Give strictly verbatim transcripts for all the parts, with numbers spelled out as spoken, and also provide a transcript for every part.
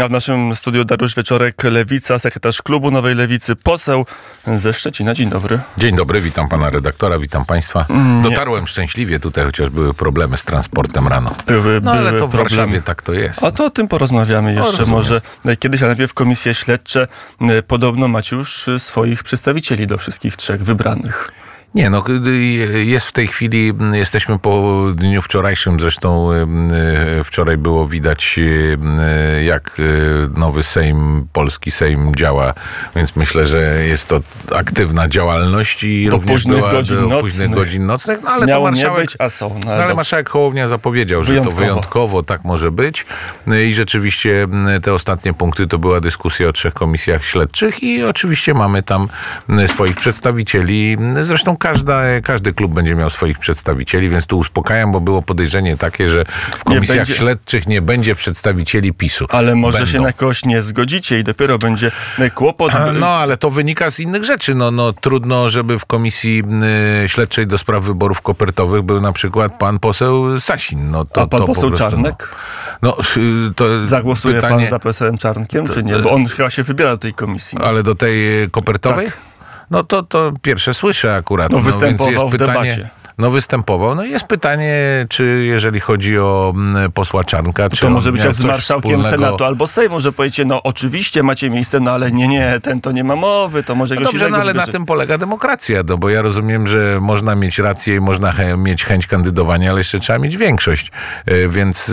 A w naszym studiu Dariusz Wieczorek, Lewica, sekretarz klubu Nowej Lewicy, poseł ze Szczecina. Dzień dobry. Dzień dobry, witam pana redaktora, witam państwa. Mm, Dotarłem nie. szczęśliwie tutaj, chociaż były problemy z transportem rano. Były, no, były ale to w problemy. Warszawie tak to jest. A to o tym porozmawiamy jeszcze o, może kiedyś, a najpierw komisje śledcze. Podobno macie już swoich przedstawicieli do wszystkich trzech wybranych. Nie, no jest w tej chwili, jesteśmy po dniu wczorajszym, zresztą wczoraj było widać, jak nowy Sejm, polski Sejm działa, więc myślę, że jest to aktywna działalność i do również późnych była, godzin do nocnych. późnych godzin nocnych, no ale Miało to marszałek, nie być, a są. No, ale marszałek Hołownia zapowiedział, wyjątkowo. że to wyjątkowo tak może być i rzeczywiście te ostatnie punkty to była dyskusja o trzech komisjach śledczych i oczywiście mamy tam swoich przedstawicieli, zresztą Każda, każdy klub będzie miał swoich przedstawicieli, więc tu uspokajam, bo było podejrzenie takie, że w komisjach nie będzie... śledczych nie będzie przedstawicieli PiS-u. Ale może Będą. się na kogoś nie zgodzicie i dopiero będzie kłopot. A, no, ale to wynika z innych rzeczy. No, no, trudno, żeby w komisji y, śledczej do spraw wyborów kopertowych był na przykład pan poseł Sasin. No, to, A pan to poseł po prostu, Czarnek? No, y, to Zagłosuje pytanie... pan za profesorem Czarnkiem, to, czy nie? Bo on chyba się wybiera do tej komisji. Ale do tej kopertowej? Tak. No to, to pierwsze słyszę akurat. No, no występował więc jest w pytanie, debacie. No występował. No jest pytanie, czy jeżeli chodzi o posła Czarnka, czy to może być jak z marszałkiem wspólnego... Senatu albo Sejmu, że powiecie, no oczywiście macie miejsce, no ale nie, nie, ten to nie ma mowy, to może... No dobrze, no ale na tym polega demokracja, no bo ja rozumiem, że można mieć rację i można he, mieć chęć kandydowania, ale jeszcze trzeba mieć większość, e, więc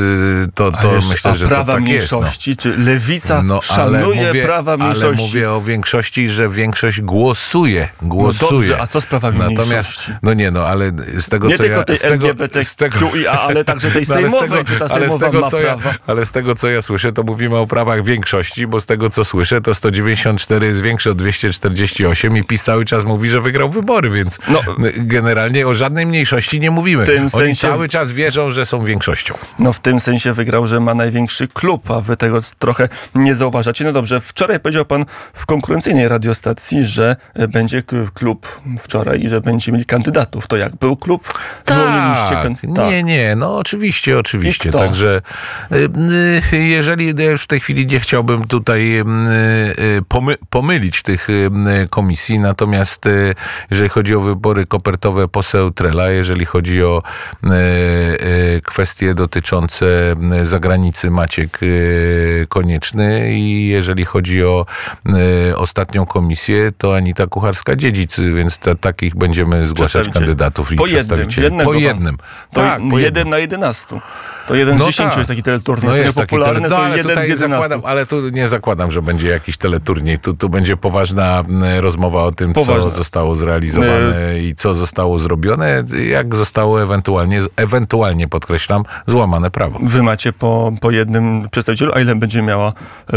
to, to Ależ, myślę, że to tak jest. A prawa mniejszości, czy Lewica no, szanuje mówię, prawa mniejszości? Ale mówię o większości, że większość głosuje, głosuje. No dobrze, a co z prawami Natomiast, mniejszości? No nie, no ale... Z tego, nie co tylko ja, tej L G B T Q I A, ale także tej sejmowej, czy ta sejmowa ma prawa. Ale z tego, co ja słyszę, to mówimy o prawach większości, bo z tego, co słyszę, to sto dziewięćdziesiąt cztery jest większe od dwieście czterdzieści osiem i PiS cały czas mówi, że wygrał wybory, więc no, generalnie o żadnej mniejszości nie mówimy. Oni sensie, cały czas wierzą, że są większością. No w tym sensie wygrał, że ma największy klub, a wy tego trochę nie zauważacie. No dobrze, wczoraj powiedział pan w konkurencyjnej radiostacji, że będzie klub wczoraj i że będzie mieli kandydatów. To jak był klub? Tak, ten, tak. Nie, nie, no oczywiście, oczywiście. Także jeżeli w tej chwili nie chciałbym tutaj pomy- pomylić tych komisji, natomiast jeżeli chodzi o wybory kopertowe poseł Trela, jeżeli chodzi o kwestie dotyczące zagranicy Maciek Konieczny i jeżeli chodzi o ostatnią komisję, to Anita Kucharska-Dziedzic, więc to, takich będziemy zgłaszać kandydatów. Po jednym, po jednym. To tak, po jeden jednym. na jedenastu. To jeden no z dziesięciu tak. jest taki teleturniej. No jest popularny, taki tele... no, to jeden z jedenastu. Ale tu nie zakładam, że będzie jakiś teleturniej. Tu, tu będzie poważna rozmowa o tym, poważna. co zostało zrealizowane nie. i co zostało zrobione, jak zostało ewentualnie, ewentualnie podkreślam, złamane prawo. Wy macie po, po jednym przedstawicielu, a ile będzie miała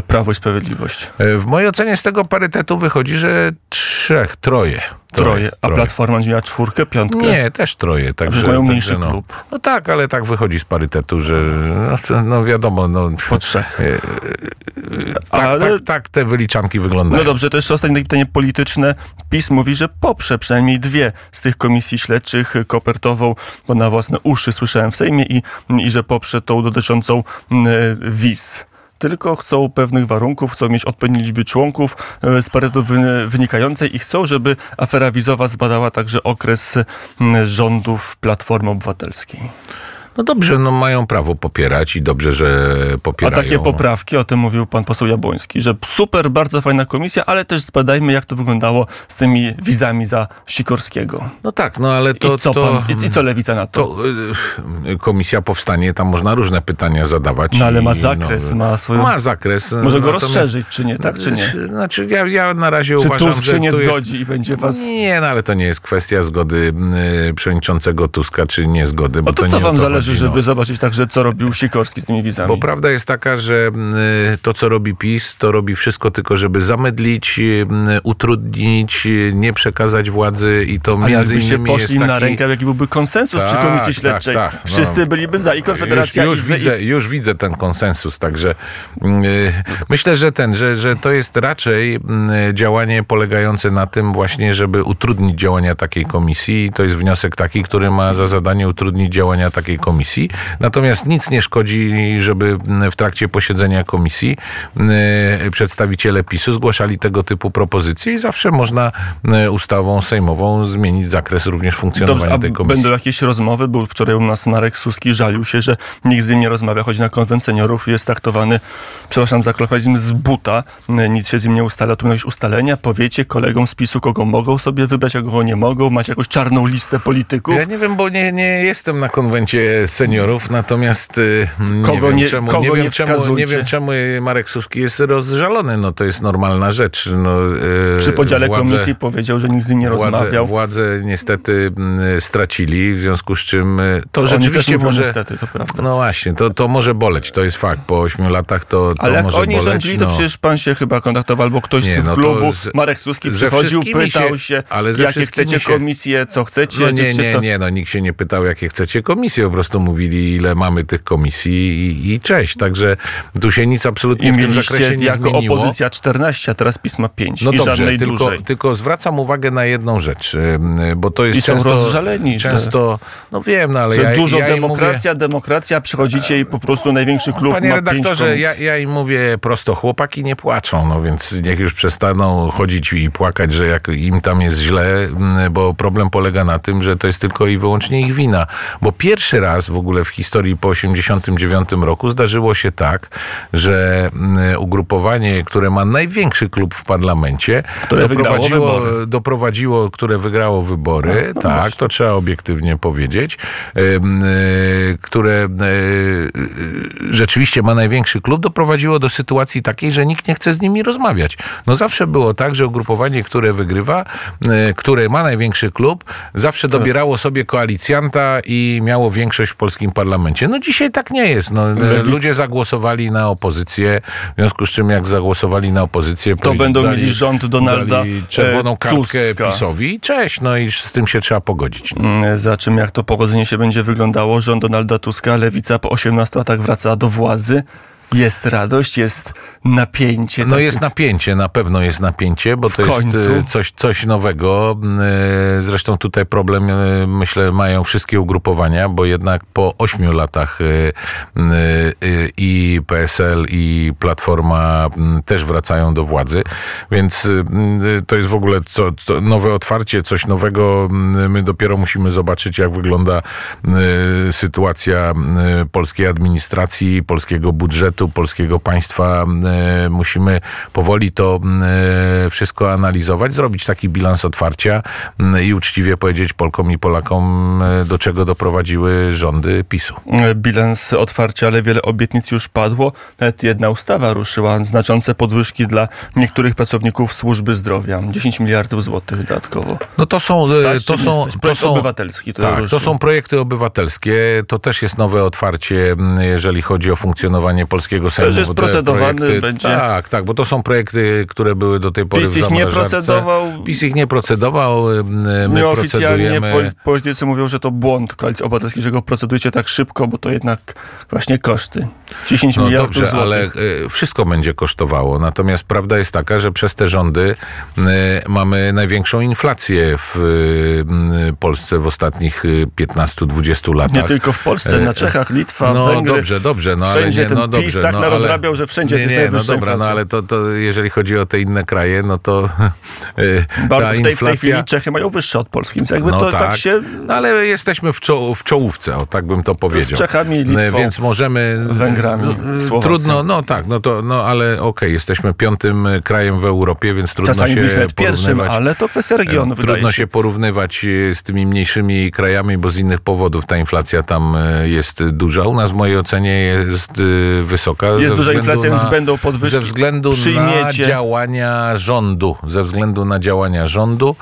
Prawo i Sprawiedliwość? W mojej ocenie z tego parytetu wychodzi, że trzech, troje. Troje. troje. A troje. Platforma będzie miała czwórkę, piątkę? Nie, też troje. Także, a mają mniejszy także, no, klub. No tak, ale tak wychodzi z parytetu, że no, no wiadomo. No, po trzech. E, e, tak, ale... tak, tak, tak te wyliczanki wyglądają. No dobrze, to jeszcze ostatnie pytanie polityczne. PiS mówi, że poprze przynajmniej dwie z tych komisji śledczych, kopertową, bo na własne uszy słyszałem w Sejmie, i, i że poprze tą dotyczącą wiz. Tylko chcą pewnych warunków, chcą mieć odpowiedniej liczby członków z parytetu wynikającej i chcą, żeby afera wizowa zbadała także okres rządów Platformy Obywatelskiej. No dobrze, no mają prawo popierać i dobrze, że popierają. A takie poprawki, o tym mówił pan poseł Jabłoński, że super, bardzo fajna komisja, ale też zbadajmy, jak to wyglądało z tymi wizami za Sikorskiego. No tak, no ale to... I co, to, pan, i, i co Lewica na to? to y, komisja powstanie, tam można różne pytania zadawać. No ale i, ma zakres, no, ma swoją... Ma zakres. Może go rozszerzyć, czy nie, tak, czy nie? Znaczy ja, ja na razie czy uważam, Tusk że... Czy Tusk się nie zgodzi jest, i będzie was... Nie, no ale to nie jest kwestia zgody y, przewodniczącego Tuska, czy niezgody, bo o to, to co nie wam zależy? Żeby zobaczyć także, co robił Sikorski z tymi wizami. Bo prawda jest taka, że to, co robi PiS, to robi wszystko tylko, żeby zamydlić, utrudnić, nie przekazać władzy i to między innymi jest taki... poszli im na rękę, jaki byłby konsensus tak, przy komisji śledczej. Tak, tak, Wszyscy no, byliby za i Konfederacja. Już, już, i... Widzę, już widzę ten konsensus, także yy, myślę, że ten, że, że to jest raczej działanie polegające na tym właśnie, żeby utrudnić działania takiej komisji. To jest wniosek taki, który ma za zadanie utrudnić działania takiej komisji. komisji. Natomiast nic nie szkodzi, żeby w trakcie posiedzenia komisji przedstawiciele PiSu zgłaszali tego typu propozycje i zawsze można ustawą sejmową zmienić zakres również funkcjonowania Dobrze, a tej komisji. Będą jakieś rozmowy, bo wczoraj u nas Marek Suski żalił się, że nikt z nim nie rozmawia, choć na konwent seniorów jest traktowany, przepraszam za kolokwializm, z buta. Nic się z nim nie ustala, tu jakieś ustalenia. Powiecie kolegom z PiSu, kogo mogą sobie wybrać, a kogo nie mogą. Macie jakąś czarną listę polityków? Ja nie wiem, bo nie, nie jestem na konwencie seniorów, natomiast nie kogo wiem, nie, czemu, kogo nie, wiem, nie, czemu, nie wiem, czemu Marek Suski jest rozżalony. No, to jest normalna rzecz. No, Przy podziale władze, komisji powiedział, że nikt z nim nie władze, rozmawiał. Władze niestety stracili, w związku z czym to, to rzeczywiście może... Niestety, to prawda. No właśnie, to, to może boleć, to jest fakt. Po ośmiu latach to, to Ale jak może oni boleć, rządzili, no. to przecież pan się chyba kontaktował, albo ktoś nie, z no klubu. Z, Marek Suski przychodził, pytał się, ale jakie chcecie się... komisje, co chcecie. No nie, nie, to... nie, no nikt się nie pytał, jakie chcecie komisje. Po prostu mówili, ile mamy tych komisji i, i cześć. Także tu się nic absolutnie I w tym zakresie nie jako zmieniło. Opozycja czternaście, a teraz PiS ma pięć. No i dobrze, żadnej tylko, dużej. Tylko zwracam uwagę na jedną rzecz, bo to jest I często... są rozżaleni. Często, że... no wiem, no ale że ja dużo ja demokracja, mówię... demokracja, przychodzicie i po prostu największy klub Panie ma pięć komisji. Panie redaktorze, ja, ja im mówię prosto, chłopaki nie płaczą, no więc niech już przestaną chodzić i płakać, że jak im tam jest źle, bo problem polega na tym, że to jest tylko i wyłącznie ich wina. Bo pierwszy raz w ogóle w historii po osiemdziesiątym dziewiątym roku zdarzyło się tak, że ugrupowanie, które ma największy klub w parlamencie, które doprowadziło, doprowadziło, które wygrało wybory, no, no tak, właśnie. To trzeba obiektywnie powiedzieć, które rzeczywiście ma największy klub, doprowadziło do sytuacji takiej, że nikt nie chce z nimi rozmawiać. No zawsze było tak, że ugrupowanie, które wygrywa, które ma największy klub, zawsze dobierało sobie koalicjanta i miało większość w polskim parlamencie. No dzisiaj tak nie jest. No, ludzie zagłosowali na opozycję, w związku z czym jak zagłosowali na opozycję, to będą dali, mieli rząd Donalda czerwoną kartkę Tuska. PiSowi. Cześć, no i z tym się trzeba pogodzić. No. Za czym, jak to pogodzenie się będzie wyglądało? Rząd Donalda Tuska, Lewica po osiemnastu latach wraca do władzy. Jest radość, jest napięcie. No jest napięcie, na pewno jest napięcie, bo to jest coś, coś nowego. Zresztą tutaj problem, myślę, mają wszystkie ugrupowania, bo jednak po ośmiu latach i P S L, i Platforma też wracają do władzy, więc to jest w ogóle co, co nowe otwarcie, coś nowego. My dopiero musimy zobaczyć, jak wygląda sytuacja polskiej administracji, polskiego budżetu, polskiego państwa. Musimy powoli to wszystko analizować, zrobić taki bilans otwarcia i uczciwie powiedzieć Polkom i Polakom, do czego doprowadziły rządy PiSu. Bilans otwarcia, ale wiele obietnic już padło. Nawet jedna ustawa ruszyła, znaczące podwyżki dla niektórych pracowników służby zdrowia. dziesięć miliardów złotych dodatkowo. No to są... Stać, to są projekt to są, obywatelski. To, tak, to są projekty obywatelskie. To też jest nowe otwarcie, jeżeli chodzi o funkcjonowanie polskiego Sejmu, też jest procedowany, projekty, będzie... Tak, tak, bo to są projekty, które były do tej pory PiS ich w zamrażarce. nie procedował. PiS ich nie procedował. My Nieoficjalnie procedujemy... politycy mówią, że to błąd Koalicji Obywatelskiej, że go procedujecie tak szybko, bo to jednak właśnie koszty. dziesięć no miliardów dobrze, złotych. Ale wszystko będzie kosztowało. Natomiast prawda jest taka, że przez te rządy mamy największą inflację w Polsce w ostatnich piętnastu do dwudziestu latach. Nie tylko w Polsce, na Czechach, Litwa, no, Węgry. No dobrze, dobrze, no ale nie, no dobrze. tak no, narozrabiał, ale, że wszędzie nie, jest nie, no dobra, no ale to, to jeżeli chodzi o te inne kraje, no to yy, Bardzo ta w, tej, inflacja... w tej chwili Czechy mają wyższe od Polski, więc jakby no to tak, tak się... No ale jesteśmy w, czoł, w czołówce, o, tak bym to powiedział. Z Czechami, Litwą, więc możemy, Węgrami, no, trudno, no tak, no to, no ale okej, okay, jesteśmy piątym krajem w Europie, więc trudno Czasami się porównywać... pierwszym, ale to kwestia regionu, Trudno wydaje się. się porównywać z tymi mniejszymi krajami, bo z innych powodów ta inflacja tam jest duża. U nas w mojej ocenie jest wysoka. Jest duża inflacja, na, więc będą podwyżki. Ze względu Przyjmiecie. na działania rządu. Ze względu na działania rządu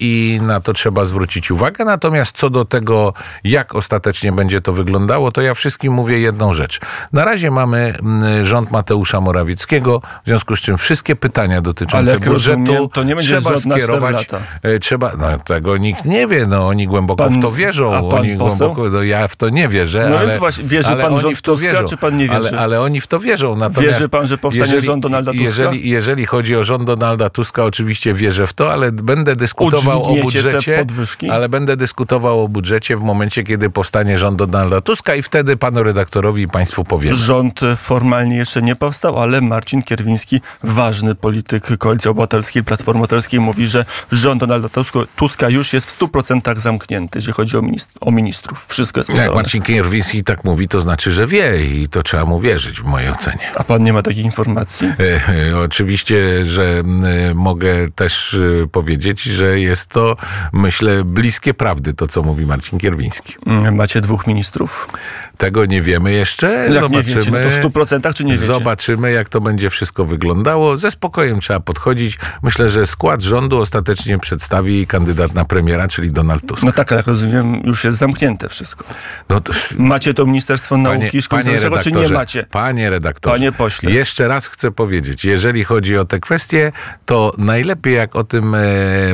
i na to trzeba zwrócić uwagę. Natomiast co do tego, jak ostatecznie będzie to wyglądało, to ja wszystkim mówię jedną rzecz. Na razie mamy rząd Mateusza Morawieckiego, w związku z czym wszystkie pytania dotyczące budżetu to nie będzie trzeba skierować. Lata. Trzeba, no, tego nikt nie wie. No, oni głęboko pan, w to wierzą. Oni głęboko, no, ja w to nie wierzę. No ale, więc właśnie, wierzy ale pan rząd Tuska, czy pan nie wierzy? Ale, ale oni w to wierzą. Natomiast, wierzy pan, że powstanie jeżeli, rząd Donalda Tuska? Jeżeli, jeżeli chodzi o rząd Donalda Tuska, oczywiście wierzę w to, ale będę dyskutował o budżecie, ale będę dyskutował o budżecie w momencie, kiedy powstanie rząd Donalda Tuska i wtedy panu redaktorowi i państwu powiem. Rząd formalnie jeszcze nie powstał, ale Marcin Kierwiński, ważny polityk Koalicji Obywatelskiej, Platformy Obywatelskiej, mówi, że rząd Donalda Tuska już jest w stu procentach zamknięty, jeżeli chodzi o, ministr- o ministrów. Wszystko jest udawane. Jak Marcin Kierwiński tak mówi, to znaczy, że wie i to trzeba mu wierzyć w mojej ocenie. A pan nie ma takich informacji? E, e, oczywiście, że e, mogę też e, powiedzieć, że jest to, myślę, bliskie prawdy, to co mówi Marcin Kierwiński. Macie dwóch ministrów? Tego nie wiemy jeszcze. Jak zobaczymy, nie wiecie, no to w stu procentach, czy nie wiecie? Zobaczymy, jak to będzie wszystko wyglądało. Ze spokojem trzeba podchodzić. Myślę, że skład rządu ostatecznie przedstawi kandydat na premiera, czyli Donald Tusk. No tak, ale rozumiem, już jest zamknięte wszystko. No to... Macie to Ministerstwo Panie, Nauki, Szkolnictwa, czy nie macie? Panie redaktorze, Panie pośle. Jeszcze raz chcę powiedzieć, jeżeli chodzi o te kwestie, to najlepiej jak o tym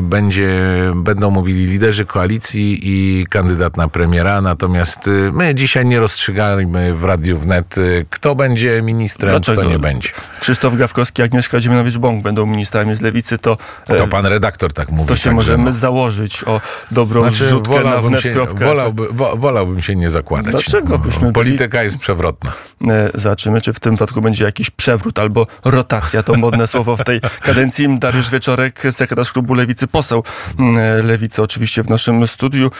będzie, będą mówili liderzy koalicji i kandydat na premiera, natomiast my dzisiaj nie rozstrzygajmy w Radiu Wnet, kto będzie ministrem, Dlaczego? Kto nie będzie. Krzysztof Gawkowski, Agnieszka Ziemianowicz-Bąk będą ministrami z Lewicy, to... To pan redaktor tak mówi. To się tak, możemy no. założyć o dobrą znaczy, zrzutkę na wnet. Się, wolałby, wo, wolałbym się nie zakładać. Dlaczego byśmy Polityka byli... jest przewrotna. Zobaczymy, czy w tym wypadku będzie jakiś przewrót albo rotacja, to modne słowo w tej kadencji. Dariusz Wieczorek, sekretarz klubu Lewicy, poseł Lewicy oczywiście w naszym studiu,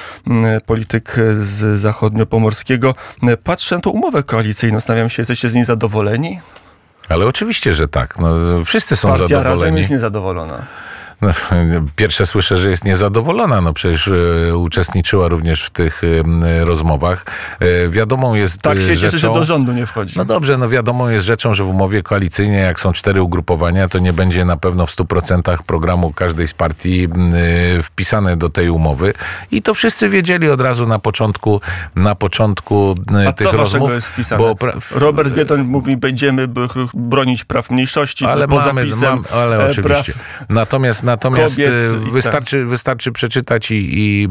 polityk z zachodniopomorskiego. Patrzę na tą umowę koalicyjną, zastanawiam się, jesteście z niej zadowoleni? Ale oczywiście, że tak. No, wszyscy są Partia zadowoleni. Partia Razem jest niezadowolona. No, pierwsze słyszę, że jest niezadowolona. No przecież e, uczestniczyła również w tych e, rozmowach. E, wiadomą jest Tak się rzeczą, cieszy, że do rządu nie wchodzi. No dobrze, no wiadomą jest rzeczą, że w umowie koalicyjnej, jak są cztery ugrupowania, to nie będzie na pewno w stu procentach programu każdej z partii e, wpisane do tej umowy. I to wszyscy wiedzieli od razu na początku na początku e, tych rozmów. Jest wpisane? Bo pra- w, Robert Biedoń mówi, będziemy bronić praw mniejszości, ale poza mamy, pisem, mam, ale e, oczywiście. Praw... Natomiast Natomiast wystarczy, tak. wystarczy przeczytać i, i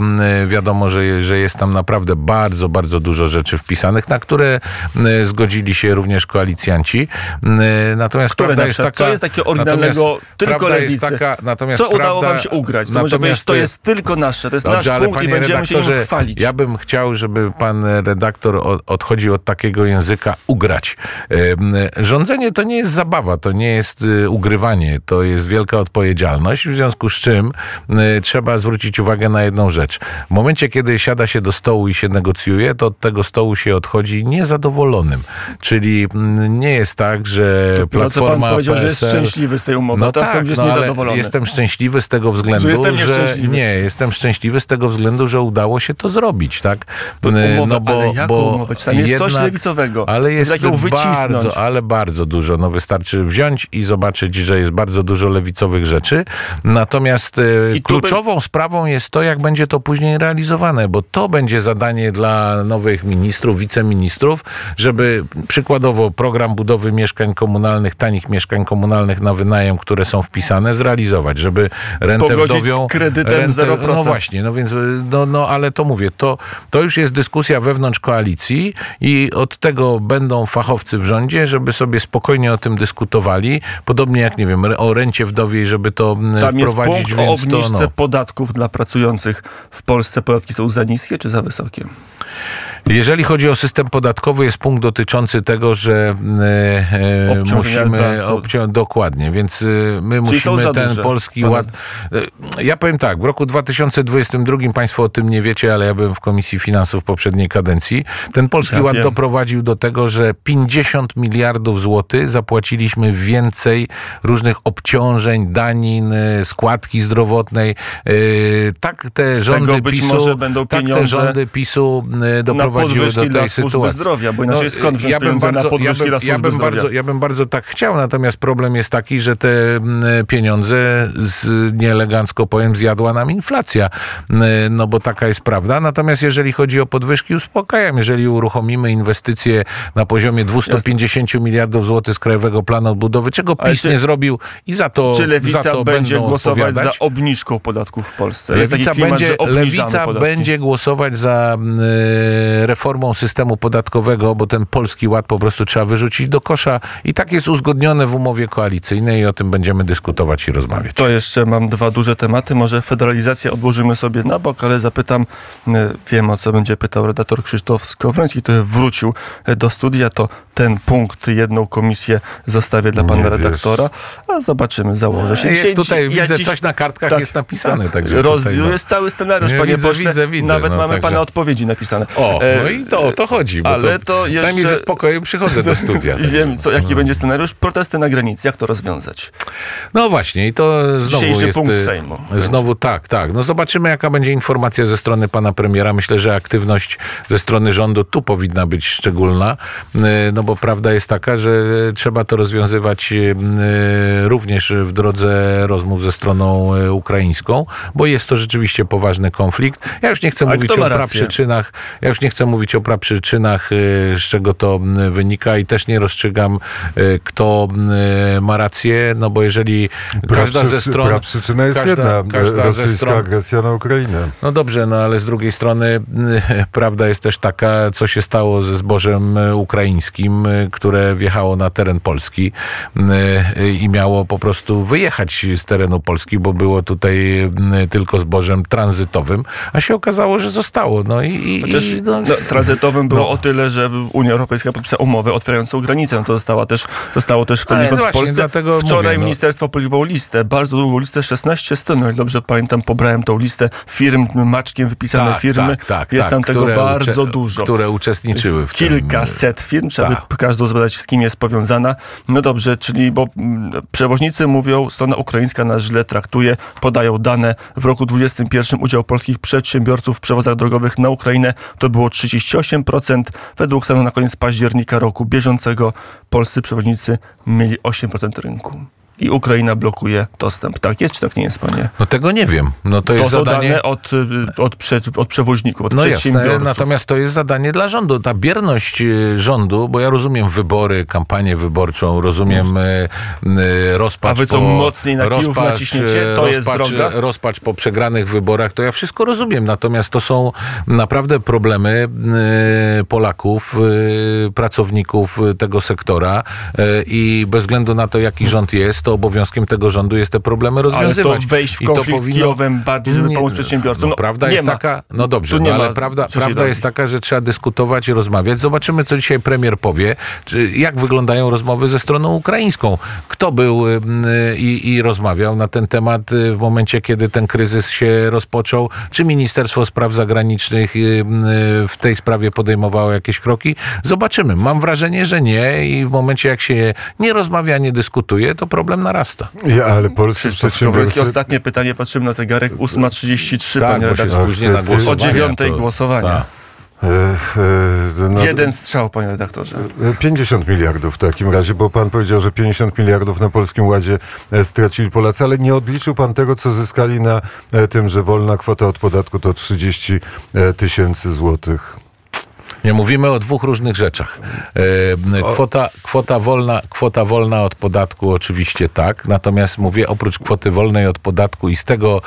wiadomo, że, że jest tam naprawdę bardzo, bardzo dużo rzeczy wpisanych, na które zgodzili się również koalicjanci. Natomiast które prawda jest taka... Co jest takiego oryginalnego tylko Lewicy? Taka, natomiast co prawda, udało wam się ugrać? To, może powiedzieć, to jest tylko nasze, to jest dobrze, nasz punkt i będziemy się nim chwalić. Ja bym chciał, żeby pan redaktor odchodził od takiego języka ugrać. Rządzenie to nie jest zabawa, to nie jest ugrywanie, to jest wielka odpowiedzialność. W związku z czym y, trzeba zwrócić uwagę na jedną rzecz. W momencie, kiedy siada się do stołu i się negocjuje, to od tego stołu się odchodzi niezadowolonym. Czyli m, nie jest tak, że to Platforma... Pan powiedział, P S L... że jest szczęśliwy z tej umowy. No teraz tak, no, jest niezadowolony. Jestem szczęśliwy z tego względu, że... Jestem że nie, jestem szczęśliwy z tego względu, że udało się to zrobić, tak? Umowę, no bo, ale jaką bo umowę? Czy tam jest jednak coś lewicowego? Ale jest bardzo, ale bardzo dużo. No wystarczy wziąć i zobaczyć, że jest bardzo dużo lewicowych rzeczy. Natomiast y, kluczową by... sprawą jest to, jak będzie to później realizowane, bo to będzie zadanie dla nowych ministrów, wiceministrów, żeby przykładowo program budowy mieszkań komunalnych, tanich mieszkań komunalnych na wynajem, które są wpisane, zrealizować, żeby rentę Pogodzić wdowią... z kredytem rentę, zero procent. No właśnie, no więc, no, no ale to mówię, to, to już jest dyskusja wewnątrz koalicji i od tego będą fachowcy w rządzie, żeby sobie spokojnie o tym dyskutowali, podobnie jak, nie wiem, o rencie wdowiej, żeby to Tam jest punkt o obniżce to, no. podatków dla pracujących w Polsce. Podatki są za niskie czy za wysokie? Jeżeli chodzi o system podatkowy, jest punkt dotyczący tego, że e, musimy... Obcią- dokładnie, więc my Czyli musimy ten duże. Polski Pana... Ład... Ja powiem tak, w roku dwa tysiące dwudziestym drugim, państwo o tym nie wiecie, ale ja byłem w Komisji Finansów poprzedniej kadencji, ten Polski ja Ład wiem. doprowadził do tego, że pięćdziesiąt miliardów złotych zapłaciliśmy więcej różnych obciążeń, danin, składki zdrowotnej. Tak te, rządy PiSu, tak te rządy PiSu doprowadziły podwyżki dla służby sytuacji. zdrowia, bo inaczej no, skąd wziąć ja pieniądze bardzo, na podwyżki ja bym, dla służby ja bym zdrowia? Bardzo, ja bym bardzo tak chciał, natomiast problem jest taki, że te pieniądze, z, nieelegancko powiem, zjadła nam inflacja. No bo taka jest prawda. Natomiast jeżeli chodzi o podwyżki, uspokajam. Jeżeli uruchomimy inwestycje na poziomie dwieście pięćdziesiąt Jasne. miliardów złotych z Krajowego Planu Odbudowy, czego PiS czy, nie zrobił i za to, czy Lewica za to będzie będą głosować za obniżką podatków w Polsce. Lewica, jest taki klimat, będzie, że Lewica będzie głosować za y, reformą systemu podatkowego, bo ten Polski Ład po prostu trzeba wyrzucić do kosza i tak jest uzgodnione w umowie koalicyjnej i o tym będziemy dyskutować i rozmawiać. To jeszcze mam dwa duże tematy. Może federalizację odłożymy sobie na bok, ale zapytam, y, wiem o co będzie pytał redaktor Krzysztof Skowroński, który wrócił do studia, to ten punkt, jedną komisję zostawię dla pana Nie redaktora, a zobaczymy, założę się. Jest dzisiaj, tutaj, ja widzę, dziś, coś na kartkach tak, jest napisane. Tak, także roz, tutaj, no. Jest cały scenariusz, Nie, panie widzę, pośle, widzę, widzę, nawet no, mamy także... pana odpowiedzi napisane. O, no i to o to chodzi, bo ale to, to jeszcze... najmniej ze spokojem przychodzę do studia. I wiem, co, jaki no. będzie scenariusz, protesty na granicy, jak to rozwiązać? No właśnie, i to znowu dzisiejszy jest... punkt Sejmu. Znowu tak, tak. No zobaczymy, jaka będzie informacja ze strony pana premiera. Myślę, że aktywność ze strony rządu tu powinna być szczególna, no bo prawda jest taka, że trzeba to rozwiązywać również w drodze rozmów ze stroną ukraińską, bo jest to rzeczywiście poważny konflikt. Ja już nie chcę A mówić o praprzyczynach, ja już nie chcę mówić o praprzyczynach, z czego to wynika i też nie rozstrzygam, kto ma rację, no bo jeżeli każda ze stron... Praprzyczyna jest każda, jedna, każda rosyjska stron, agresja na Ukrainę. No dobrze, no ale z drugiej strony prawda jest też taka, co się stało ze zbożem ukraińskim, które wjechało na teren Polski i miało po prostu wyjechać z terenu Polski, bo było tutaj tylko zbożem tranzytowym, a się okazało, że zostało. No i, i, Chociaż, i no, no, tranzytowym było no. o tyle, że Unia Europejska podpisała umowę otwierającą granicę. To zostało też, zostało też no, w właśnie, Polsce. Wczoraj mówię, no. ministerstwo opublikowało listę, bardzo długą listę, szesnaście stron. Jak dobrze pamiętam, pobrałem tą listę firm, maczkiem wypisane tak, firmy. Tak, tak, jest tak, tam które, tego bardzo ucze- dużo. Które uczestniczyły w kilkaset tym. firm. Trzeba by każdą zbadać, z kim jest powiązana. No dobrze, czyli bo przewoźnicy mówią, strona ukraińska nas źle traktuje, podają dane. W roku dwa tysiące dwudziestym pierwszym udział polskich przedsiębiorców w przewozach drogowych na Ukrainę to było trzydzieści osiem procent. Według stanu na koniec października roku bieżącego polscy przewoźnicy mieli osiem procent rynku. I Ukraina blokuje dostęp. Tak jest, czy tak nie jest, panie? No tego nie wiem. No to jest to są zadanie... dane od, od, prze, od przewoźników, od no przedsiębiorców. Jasne, natomiast to jest zadanie dla rządu. Ta bierność rządu, bo ja rozumiem wybory, kampanię wyborczą, rozumiem y, rozpacz... A wy co po, mocniej na kijów rozpacz, naciśniecie? To rozpacz, jest droga? Rozpacz po przegranych wyborach, to ja wszystko rozumiem. Natomiast to są naprawdę problemy y, Polaków, y, pracowników tego sektora y, i bez względu na to, jaki rząd jest, to obowiązkiem tego rządu jest te problemy rozwiązywać. Ale to wejść w konflikt powinno... z Kijowem bardziej, żeby nie, pomóc przedsiębiorcom. No, prawda nie jest ma. taka, no dobrze, no, ale ma, prawda, prawda jest taka, że trzeba dyskutować i rozmawiać. Zobaczymy, co dzisiaj premier powie, czy, jak wyglądają rozmowy ze stroną ukraińską. Kto był i, i rozmawiał na ten temat w momencie, kiedy ten kryzys się rozpoczął? Czy Ministerstwo Spraw Zagranicznych w tej sprawie podejmowało jakieś kroki? Zobaczymy. Mam wrażenie, że nie i w momencie, jak się nie rozmawia, nie dyskutuje, to problem problem narasta. Ja, ale polscy przedsiębiorcy... Ostatnie pytanie, patrzymy na zegarek, ósma trzydzieści trzy, tak, panie redaktorze. Później na głosowanie. O dziewiątej to... głosowanie. Ta. No, jeden strzał, panie redaktorze. pięćdziesiąt miliardów w takim razie, bo pan powiedział, że pięćdziesiąt miliardów na Polskim Ładzie stracili Polacy, ale nie odliczył pan tego, co zyskali na tym, że wolna kwota od podatku to trzydzieści tysięcy złotych. Nie mówimy o dwóch różnych rzeczach. Kwota, kwota, wolna, kwota wolna od podatku oczywiście tak, natomiast mówię, oprócz kwoty wolnej od podatku i z tego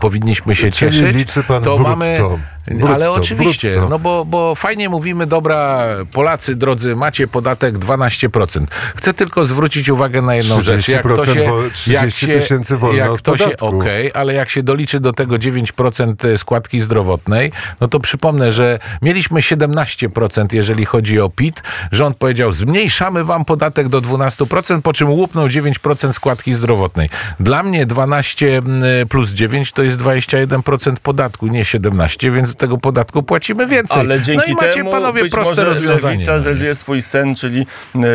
powinniśmy się Czyli cieszyć, liczy pan to brutto. mamy... Brutto, ale oczywiście, brutto. no bo, bo fajnie mówimy, dobra, Polacy drodzy, macie podatek dwanaście procent. Chcę tylko zwrócić uwagę na jedną rzecz. Jak to się, trzydzieści tysięcy wolno od podatku. Okej, okay, ale jak się doliczy do tego dziewięć procent składki zdrowotnej, no to przypomnę, że mieliśmy siedemnaście procent, jeżeli chodzi o P I T. Rząd powiedział, zmniejszamy wam podatek do dwanaście procent, po czym łupnął dziewięć procent składki zdrowotnej. Dla mnie dwanaście plus dziewięć to jest dwadzieścia jeden procent podatku, nie siedemnaście, więc tego podatku płacimy więcej. Ale dzięki no i macie, temu panowie, być proste może rozwiązanie. Lewica zrealizuje swój sen, czyli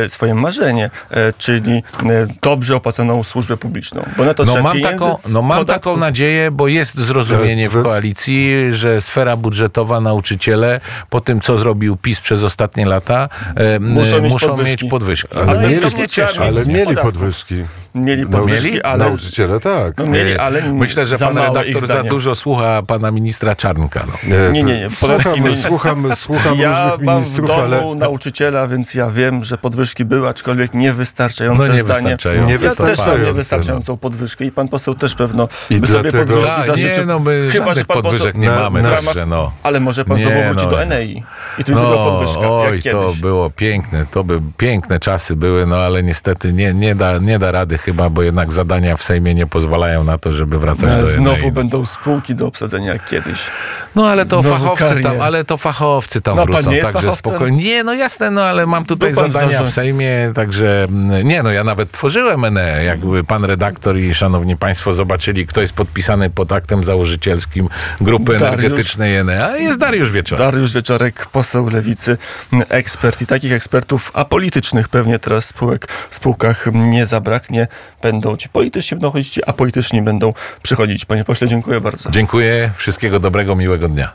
e, swoje marzenie, e, czyli e, dobrze opłaconą służbę publiczną. Bo na to no trzeba mam pieniędzy taką, No mam podatków. taką nadzieję, bo jest zrozumienie w koalicji, że sfera budżetowa, nauczyciele, po tym co zrobił PiS przez ostatnie lata, e, muszą, muszą mieć podwyżki. Mieć podwyżki. Ale, ale, mieli, to mnie cieszy. ale mieli podwyżki. mieli podwyżki, mieli? ale... Nauczyciele, tak. No, mieli, ale myślę, że pan redaktor za dużo słucha pana ministra Czarnka. No. Nie, nie, nie. Słucham, słucham, słucham ja różnych ministrów, ale... Ja mam w domu ale... nauczyciela, więc ja wiem, że podwyżki były, aczkolwiek niewystarczające no, nie zdanie. Wystarczające. Nie wystarczające. Ja też mam niewystarczającą no. podwyżkę i pan poseł też pewno I by dlatego... sobie podwyżki A, zażyczył. Nie, no my Chyba, żadnych pan podwyżek poseł... nie na, mamy. Na... Także, no. Ale może pan nie, znowu wróci no. do Enei i tu no, była podwyżka, oj, jak to było piękne. To by piękne czasy były, no ale niestety nie, nie, da, nie da rady chyba, bo jednak zadania w Sejmie nie pozwalają na to, żeby wracać no, do Enei. Znowu będą spółki do obsadzenia jak kiedyś. No ale to znowu fachowcy karnie. tam, ale to fachowcy tam no, wrócą. Także spokojnie. Nie, no jasne, no ale mam tutaj zadania w Sejmie, także nie, no ja nawet tworzyłem E N E. Jakby pan redaktor i szanowni państwo zobaczyli, kto jest podpisany pod aktem założycielskim Grupy Dariusz, Energetycznej E N E, a jest Dariusz Wieczorek. Dariusz Wieczorek, poseł Lewicy, ekspert i takich ekspertów apolitycznych pewnie teraz spółek, w spółkach nie zabraknie. Będą ci polityczni będą chodzić, a polityczni będą przychodzić. Panie pośle, dziękuję bardzo. Dziękuję. Wszystkiego dobrego, miłego dnia.